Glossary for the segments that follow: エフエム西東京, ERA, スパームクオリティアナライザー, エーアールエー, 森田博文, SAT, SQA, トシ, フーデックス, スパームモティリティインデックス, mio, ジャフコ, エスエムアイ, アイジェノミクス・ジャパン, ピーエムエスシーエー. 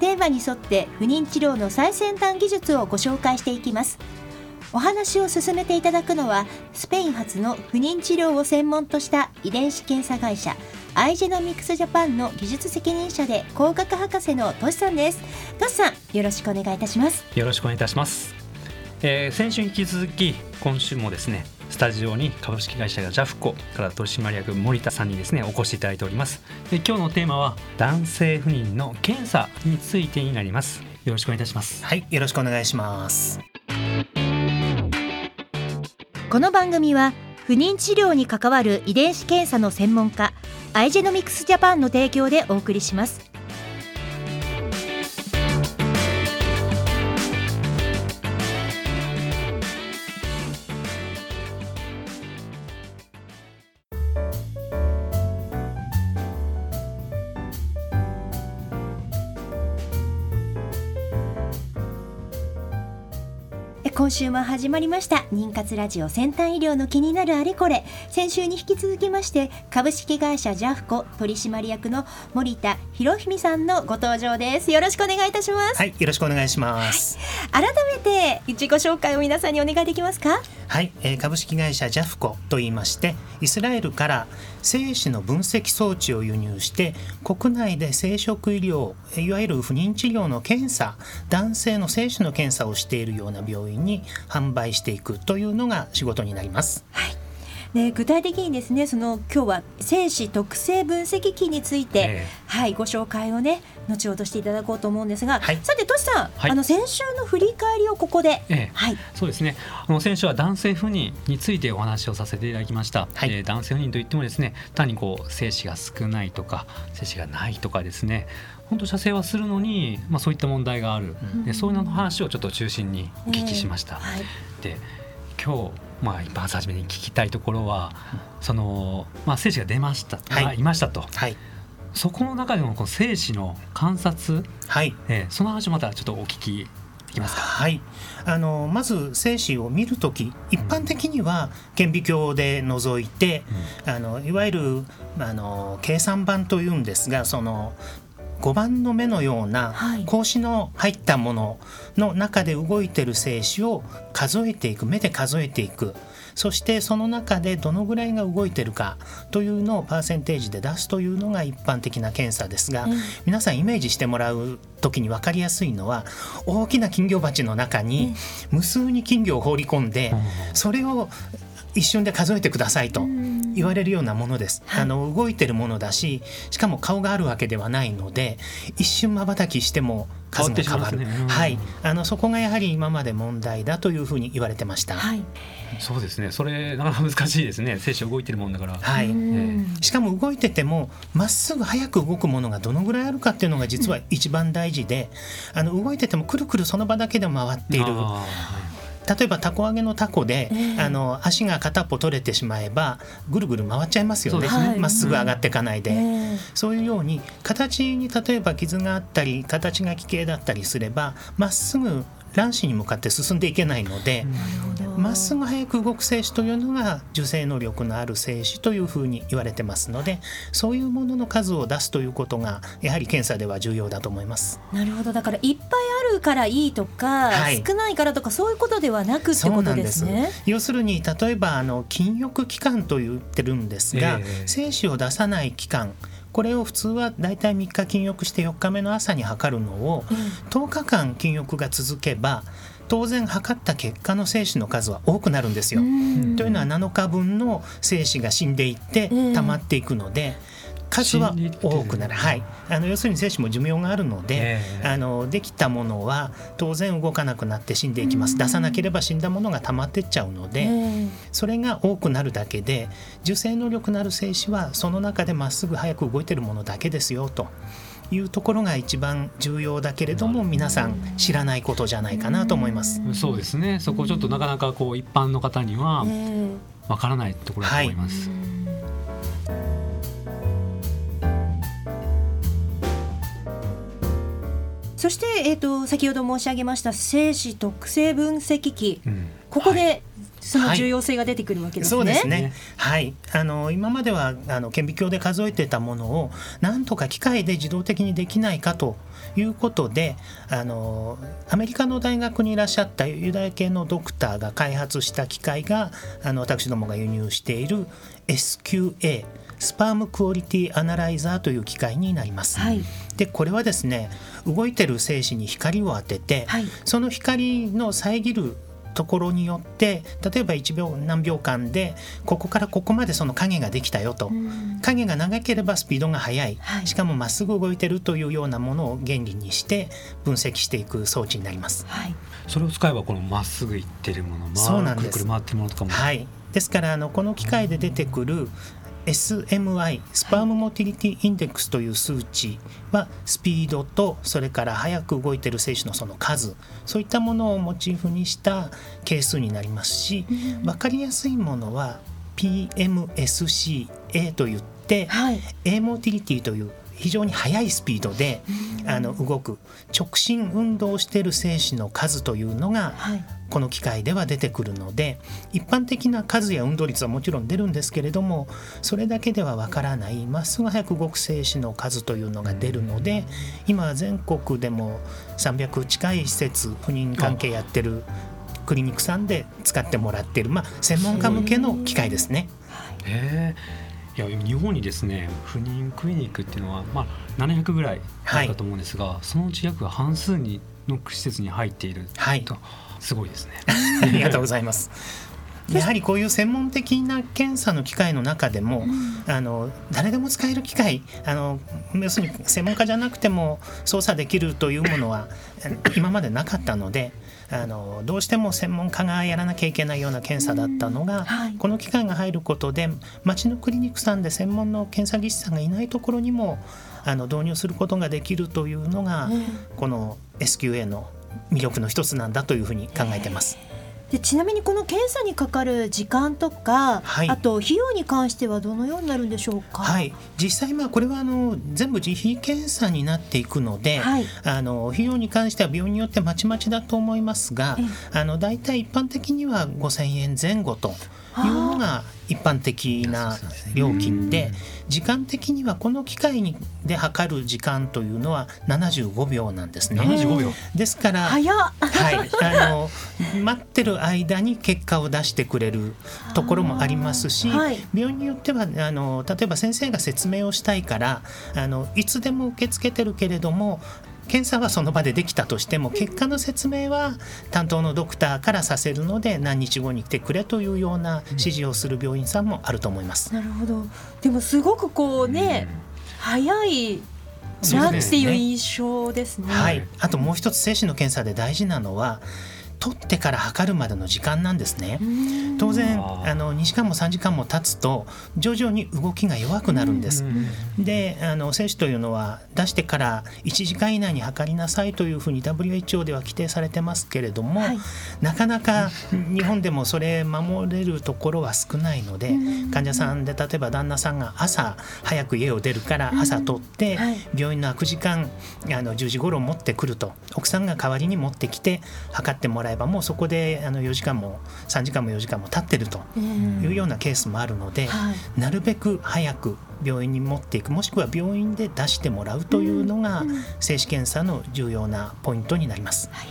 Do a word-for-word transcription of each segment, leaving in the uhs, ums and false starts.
テーマに沿って不妊治療の最先端技術をご紹介していきます。お話を進めていただくのはスペイン発の不妊治療を専門とした遺伝子検査会社アイジェノミクスジャパンの技術責任者で工学博士のトシさんです。トシさん、よろしくお願いいたします。よろしくお願いいたします。えー、先週に引き続き今週もですね、スタジオに株式会社がジャフコから取締役森田さんにですねお越しいただいております。で、今日のテーマは男性不妊の検査についてになります。よろしくお願いいたします。はい、よろしくお願いします。この番組は不妊治療に関わる遺伝子検査の専門家アイジェノミクスジャパンの提供でお送りします。今週も始まりました妊活ラジオ先端医療の気になるあれこれ。先週に引き続きまして株式会社ジャフコ取締役の森田博文さんのご登場です。よろしくお願いいたします。はい、よろしくお願いします、はい、改めて自己紹介を皆さんにお願いできますか？はい、えー、株式会社ジャフコといいまして、イスラエルから精子の分析装置を輸入して国内で生殖医療、いわゆる不妊治療の検査、男性の精子の検査をしているような病院に販売していくというのが仕事になります。はい、で具体的にですね、その今日は精子特性分析機について、えーはい、ご紹介をね後ほどしていただこうと思うんですが、はい、さてトシさん、はい、あの先週の振り返りをここで、えーはい、そうですね、あの先週は男性不妊についてお話をさせていただきました、はい、えー、男性不妊といってもですね、単にこう精子が少ないとか精子がないとかですね、本当射精はするのに、まあ、そういった問題がある、うん、でそういうの話をちょっと中心にお聞きしました、えーはい、で今日まあ、一発初めに聞きたいところは、その、まあ、精子が出ました、はい、まあ、いましたと、はい、そこの中でもこの精子の観察、はい、えー、その話をまたちょっとお聞きできますか？はい、あのまず精子を見るとき、一般的には顕微鏡で覗いて、うん、あのいわゆるあの計算板というんですが、そのごばんの目のような格子の入ったものの中で動いている精子を数えていく、目で数えていく、そしてその中でどのぐらいが動いているかというのをパーセンテージで出すというのが一般的な検査ですが、うん、皆さんイメージしてもらう時に分かりやすいのは、大きな金魚鉢の中に無数に金魚を放り込んで、それを一瞬で数えてくださいと言われるようなものです、はい、あの動いてるものだし、しかも顔があるわけではないので、一瞬瞬きしても数が変わる、変わってしますね、うん、はい、あのそこがやはり今まで問題だというふうに言われてました、はい、そうですね、それなかなか難しいですね、精子動いてるもんだから、はい、えー、しかも動いててもまっすぐ早く動くものがどのぐらいあるかっていうのが実は一番大事で、あの動いててもくるくるその場だけで回っている、例えばタコ揚げのタコで、えー、あの足が片っぽ取れてしまえばぐるぐる回っちゃいますよね、はい、まっすぐ上がっていかないで、えー、そういうように形に例えば傷があったり形が奇形だったりすればまっすぐ卵子に向かって進んでいけないので、まっすぐ早く動く精子というのが受精能力のある精子というふうに言われてますので、そういうものの数を出すということがやはり検査では重要だと思います。なるほど、だからいっぱいあるからいいとか、はい、少ないからとかそういうことではなくってことですね。そうなんです。要するに例えばあの禁欲期間と言ってるんですが、えー、精子を出さない期間、これを普通はだいたいみっか禁欲してよっかめの朝に測るのをとおかかん禁欲が続けば当然測った結果の精子の数は多くなるんですよ。というのはなのかぶんの精子が死んでいって溜まっていくので数は多くなる、はい、あの要するに精子も寿命があるので、あのできたものは当然動かなくなって死んでいきます。出さなければ死んだものが溜まってっちゃうので、それが多くなるだけで受精能力のある精子はその中でまっすぐ早く動いてるものだけですよというところが一番重要だけれども、皆さん知らないことじゃないかなと思います。そうですね、そこちょっとなかなかこう一般の方にはわからないところだと思います。はい、そして、えー、と先ほど申し上げました正子特性分析機、うん、ここでその重要性が出てくるわけですね。はいはい、そうですね、はい、あの今まではあの顕微鏡で数えてたものをなんとか機械で自動的にできないかということで、あのアメリカの大学にいらっしゃったユダヤ系のドクターが開発した機械が、あの私どもが輸入している エスキューエー スパームクオリティアナライザーという機械になります。はい、でこれはですね、動いてる精子に光を当てて、はい、その光の遮るところによって、例えばいちびょう何秒間でここからここまでその影ができたよと、影が長ければスピードが速い、はい、しかもまっすぐ動いてるというようなものを原理にして分析していく装置になります。はい、それを使えばこのまっすぐいってるもの、ま、くるくる回ってるものとかも、はい、ですからあのこの機械で出てくるエスエムアイ スパームモティリティインデックスという数値はスピードと、それから早く動いている精子のその数、そういったものをモチーフにした係数になりますし、分かりやすいものは ピーエムエスシーエー といって、はい、A モティリティという非常に速いスピードであの動く直進運動をしている精子の数というのが、はい、この機械では出てくるので、一般的な数や運動率はもちろん出るんですけれども、それだけではわからないまっすぐ早く動く精子の数というのが出るので、今全国でもさんびゃく近い施設、不妊関係やってるクリニックさんで使ってもらってる、まあ、専門家向けの機械ですね。へー、いや日本にですね、不妊クリニックっていうのは、まあ、ななひゃくぐらいあったと思うんですが、はい、そのうち約半数にの施設に入っていると、はい、すごいですね。ありがとうございます。やはりこういう専門的な検査の機械の中でも、うん、あの誰でも使える機械、あの要するに専門家じゃなくても操作できるというものは今までなかったので、あのどうしても専門家がやらなきゃいけないような検査だったのが、はい、この機械が入ることで町のクリニックさんで専門の検査技師さんがいないところにもあの導入することができるというのが、うん、この エスキューエー の魅力の一つなんだというふうに考えてます。でちなみにこの検査にかかる時間とか、はい、あと費用に関してはどのようになるんでしょうか。はい、実際まあこれはあの全部自費検査になっていくので、はい、あの費用に関しては病院によってまちまちだと思いますが、あの大体一般的にはごせんえんぜん後というのが一般的な料金で、時間的にはこの機械で測る時間というのはななじゅうごびょうなんですね。ななじゅうごびょうですから、早っ、はい、あの待ってる間に結果を出してくれるところもありますし、はい、病院によってはあの例えば先生が説明をしたいからあのいつでも受け付けてるけれども検査はその場でできたとしても結果の説明は担当のドクターからさせるので何日後に来てくれというような指示をする病院さんもあると思います。うん、なるほど。でもすごくこうね、うん、早いなっていう印象ですね。そうですね。はい、あともう一つ精子の検査で大事なのは取ってから測るまでの時間なんですね。当然あのにじかんもさんじかんも経つと徐々に動きが弱くなるんです。であの精子というのは出してからいちじかん以内に測りなさいというふうに ダブリューエイチオー では規定されてますけれども、はい、なかなか日本でもそれ守れるところは少ないので、患者さんで例えば旦那さんが朝早く家を出るから朝取って病院の空く時間あのじゅうじ頃持ってくると、奥さんが代わりに持ってきて測ってもらえもうそこであのよじかんもさんじかんもよじかんも経ってるというようなケースもあるので、はい、なるべく早く病院に持っていく、もしくは病院で出してもらうというのが精子検査の重要なポイントになります。は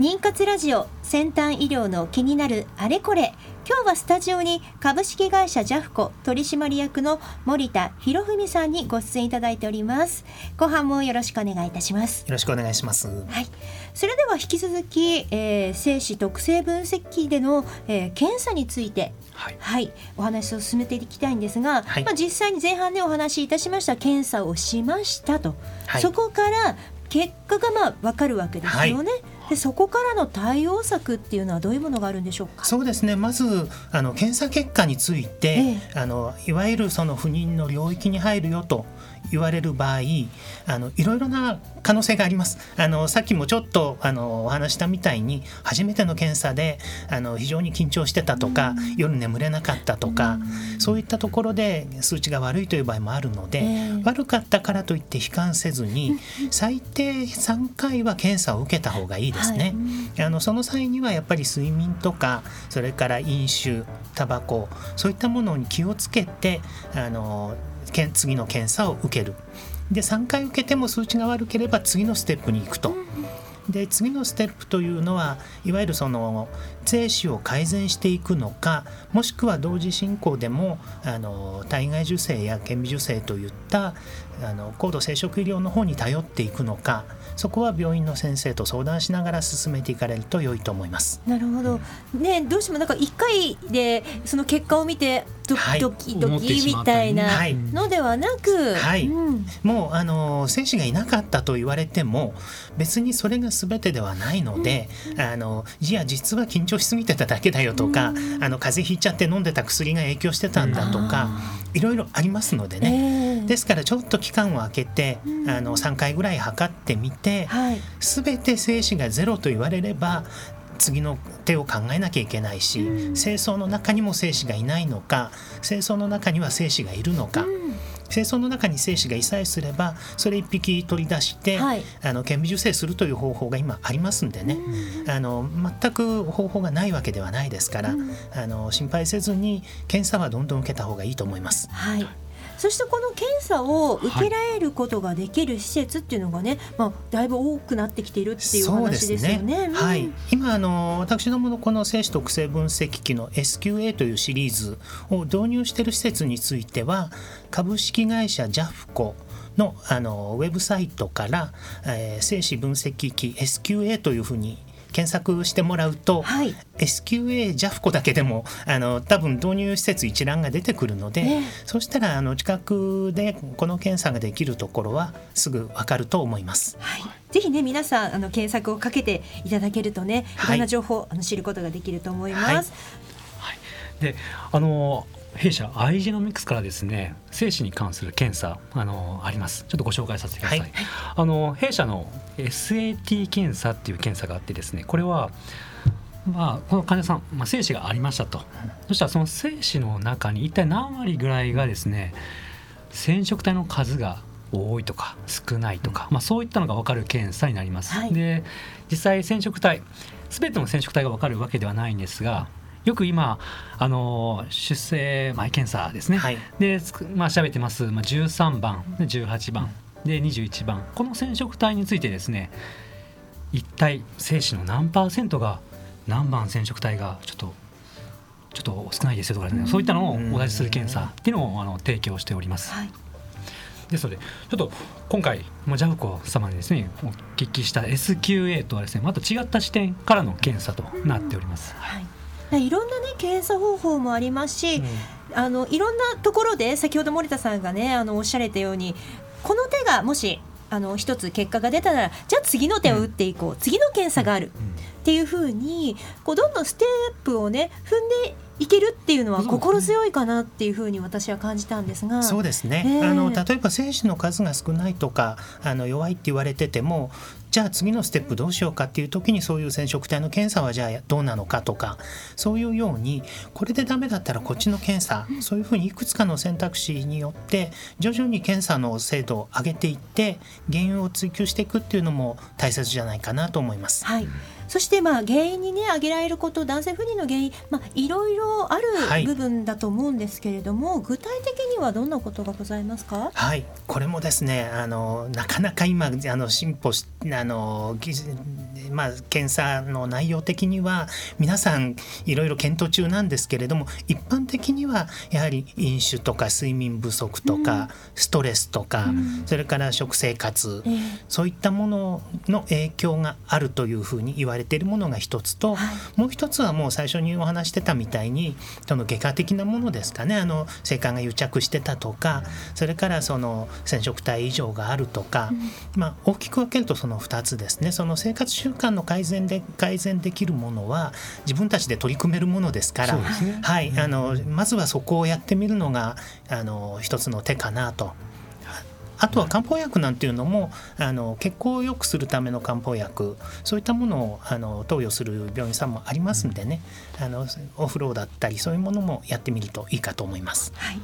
い、妊活ラジオ先端医療の気になるあれこれ、今日はスタジオに株式会社ジャフコ取締役の森田博文さんにご出演いただいております。後半もよろしくお願いいたします。よろしくお願いします。はい、それでは引き続き、えー、精子特性分析機での、えー、検査について、はいはい、お話を進めていきたいんですが、はい、まあ、実際に前半でお話しいたしました検査をしましたと、はい、そこから結果がまあ分かるわけですよね。はい、でそこからの対応策っていうのはどういうものがあるんでしょうか。そうですね、まずあの検査結果について、えー、あのいわゆるその不妊の領域に入るよと言われる場合、あのいろいろな可能性があります。あのさっきもちょっとあのお話したみたいに、初めての検査であの非常に緊張してたとか、うん、夜眠れなかったとか、うん、そういったところで数値が悪いという場合もあるので、えー、悪かったからといって悲観せずに、最低さんかいは検査を受けた方がいいですね、はい、あのその際にはやっぱり睡眠とか、それから飲酒、タバコ、そういったものに気をつけてあの次の検査を受ける。でさんかい受けても数値が悪ければ次のステップに行くと。で次のステップというのは、いわゆるその精子を改善していくのか、もしくは同時進行でもあの体外受精や顕微授精といったあの高度生殖医療の方に頼っていくのか、そこは病院の先生と相談しながら進めていかれると良いと思います。なるほど、うんね、どうしてもなんかいっかいでその結果を見てドキドキドキみたいなのではなく、はいうん、もうあの精子がいなかったと言われても別にそれが全てではないので、うん、あのいや実は緊張しすぎてただけだよとか、うん、あの風邪ひいちゃって飲んでた薬が影響してたんだとか、うん、いろいろありますのでね、えー、ですからちょっと期間を空けて、うん、あのさんかいぐらい測ってみて、はい、全て精子がゼロと言われれば次の手を考えなきゃいけないし、うん、精巣の中にも精子がいないのか、精巣の中には精子がいるのか、うん、精巣の中に精子がいさえすればそれいっぴき取り出して、はい、あの顕微授精するという方法が今ありますんでね、うん、あの全く方法がないわけではないですから、うん、あの心配せずに検査はどんどん受けた方がいいと思います。はい、そしてこの検査を受けられることができる施設っていうのがね、はいまあ、だいぶ多くなってきているっていうお話ですよ ね, そうですね、うんはい、今あの私どものこの精子特性分析機の エスキューエー というシリーズを導入している施設については、株式会社ジャフコの、 あのウェブサイトから、えー、精子分析機 エスキューエー というふうに検索してもらうと、はい、エスキューエー ジャフコだけでもあの多分導入施設一覧が出てくるので、ね、そうしたらあの近くでこの検査ができるところはすぐ分かると思います、はい、ぜひね皆さんあの検索をかけていただけるとね、いろんな情報を、はい、あの知ることができると思います、はいはい、であの弊社アイジェノミクスからですね、精子に関する検査 あ, のあります。ちょっとご紹介させてください、はい、あの弊社の エスエーティー 検査っていう検査があってですね、これは、まあ、この患者さん、まあ、精子がありましたと、そしたらその精子の中に一体何割ぐらいがですね、染色体の数が多いとか少ないとか、まあ、そういったのが分かる検査になります、はい、で実際染色体全ての染色体が分かるわけではないんですが、よく今あの出生前検査ですね、はい、で、まあ、調べてます、まあ、じゅうさんばんじゅうはちばんでにじゅういちばん、この染色体についてですね、一体精子の何パーセントが何番染色体がちょっとちょっと少ないですよとか、ね、そういったのをお出しする検査っていうのをあの提供しております、はい、ですのでちょっと今回ジャフコ様にですねお聞きした エスキューエー とはですねまた違った視点からの検査となっております、はい、いろんな、ね、検査方法もありますし、うん、あのいろんなところで先ほど森田さんが、ね、あのおっしゃられたように、この手がもしあの一つ結果が出たならじゃあ次の手を打っていこう、うん、次の検査がある、うん、っていうふうにこうどんどんステップを、ね、踏んでいけるっていうのは心強いかなっていうふうに私は感じたんですが、そうですね、えー、あの例えば精子の数が少ないとかあの弱いって言われてても、じゃあ次のステップどうしようかっていう時に、そういう染色体の検査はじゃあどうなのかとか、そういうようにこれでダメだったらこっちの検査、そういうふうにいくつかの選択肢によって徐々に検査の精度を上げていって原因を追求していくっていうのも大切じゃないかなと思います、はい、そしてまあ原因にね挙げられること、男性不妊の原因、まあ、いろいろある部分だと思うんですけれども、はい、具体的にはどんなことがございますか。はい、これもですねあのなかなか今あの進歩しあの、まあ、検査の内容的には皆さんいろいろ検討中なんですけれども、一般的にはやはり飲酒とか睡眠不足とか、うん、ストレスとか、うん、それから食生活、えー、そういったものの影響があるというふうに言われれているものが一つと、はい、もう一つはもう最初にお話してたみたいにその外科的なものですかね、あの性感が癒着してたとか、それからその染色体異常があるとか、うん、まあ、大きく分けるとそのふたつですね。その生活習慣の改善で改善できるものは自分たちで取り組めるものですから、そうですね、はい、あのまずはそこをやってみるのがあの一つの手かなと。あとは漢方薬なんていうのもあの血行を良くするための漢方薬、そういったものをあの投与する病院さんもありますんでね、あのオフローだったりそういうものもやってみるといいかと思います、はい。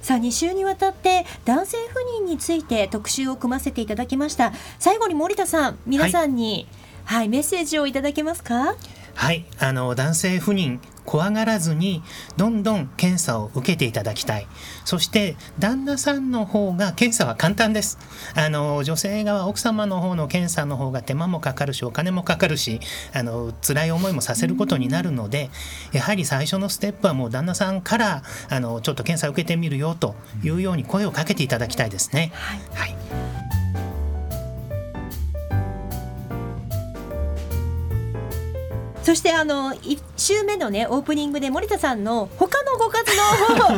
さあ、に週にわたって男性不妊について特集を組ませていただきました。最後に森田さん、皆さんに、はいはい、メッセージをいただけますか？はい、あの男性不妊怖がらずにどんどん検査を受けていただきたい。そして旦那さんの方が検査は簡単です。あの女性側、奥様の方の検査の方が手間もかかるしお金もかかるし、あの辛い思いもさせることになるので、やはり最初のステップはもう旦那さんからあのちょっと検査を受けてみるよというように声をかけていただきたいですね、はい、はい。そしてあのいっ週目の、ね、オープニングで森田さんの他のご活動を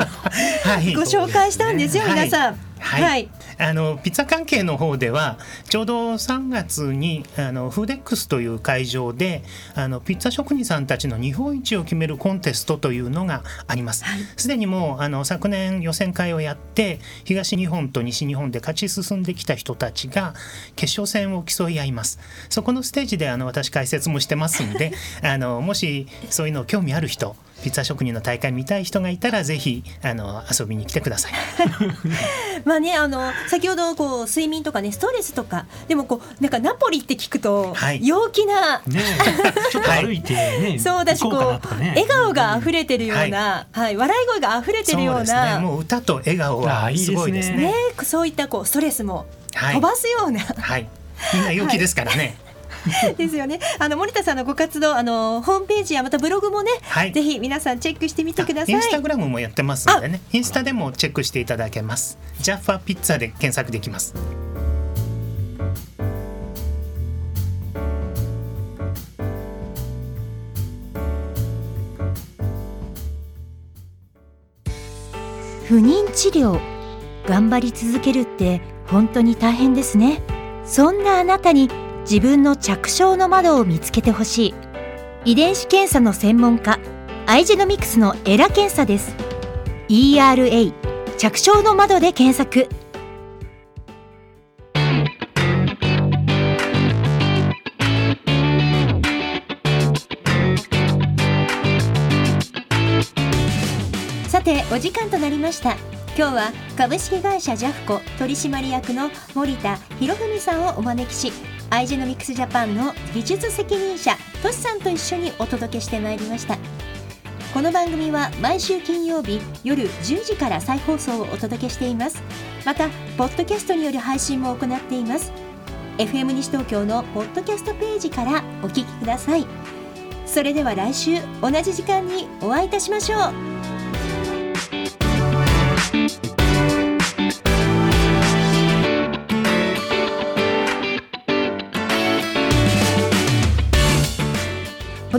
ご紹介したんですよ、はい、皆さん、はいはいはい、あのピッツァ関係の方ではちょうどさんがつにあのフーデックスという会場であのピッツァ職人さんたちの日本一を決めるコンテストというのがあります。すで、はい、にもうあの昨年予選会をやって東日本と西日本で勝ち進んできた人たちが決勝戦を競い合います。そこのステージであの私解説もしてますんであのもしそういうの興味ある人、ピッツァ職人の大会見たい人がいたらぜひあの遊びに来てくださいまあね、あの先ほどこう睡眠とかね、ストレスとかでもこうなんかナポリって聞くと陽気な、はいね、ちょっと歩いてねそうだし、こう笑顔があふれてるような、はいはい、笑い声があふれてるような、そうですね、もう歌と笑顔はすごいです ね, いいですね、ね、そういったこうストレスも飛ばすような、はいはい、みんな陽気ですからね、はいですよね。あの森田さんのご活動、あのホームページやまたブログもね、はい、ぜひ皆さんチェックしてみてください。インスタグラムもやってますんでね、インスタでもチェックしていただけます。ジャッファピッツァで検索できます。不妊治療、頑張り続けるって本当に大変ですね。そんなあなたに自分の着床の窓を見つけてほしい。遺伝子検査の専門家、アイジェノミクスのエーアールエー検査です。 イーアールエー 着床の窓で検索。さて、お時間となりました。今日は株式会社ジャフコ取締役の森田博文さんをお招きし、アイジェノミクスジャパンの技術責任者トシさんと一緒にお届けしてまいりました。この番組は毎週金曜日夜じゅうじから再放送をお届けしています。またポッドキャストによる配信も行っています。 エフエム 西東京のポッドキャストページからお聞きください。それでは来週同じ時間にお会いいたしましょう。こ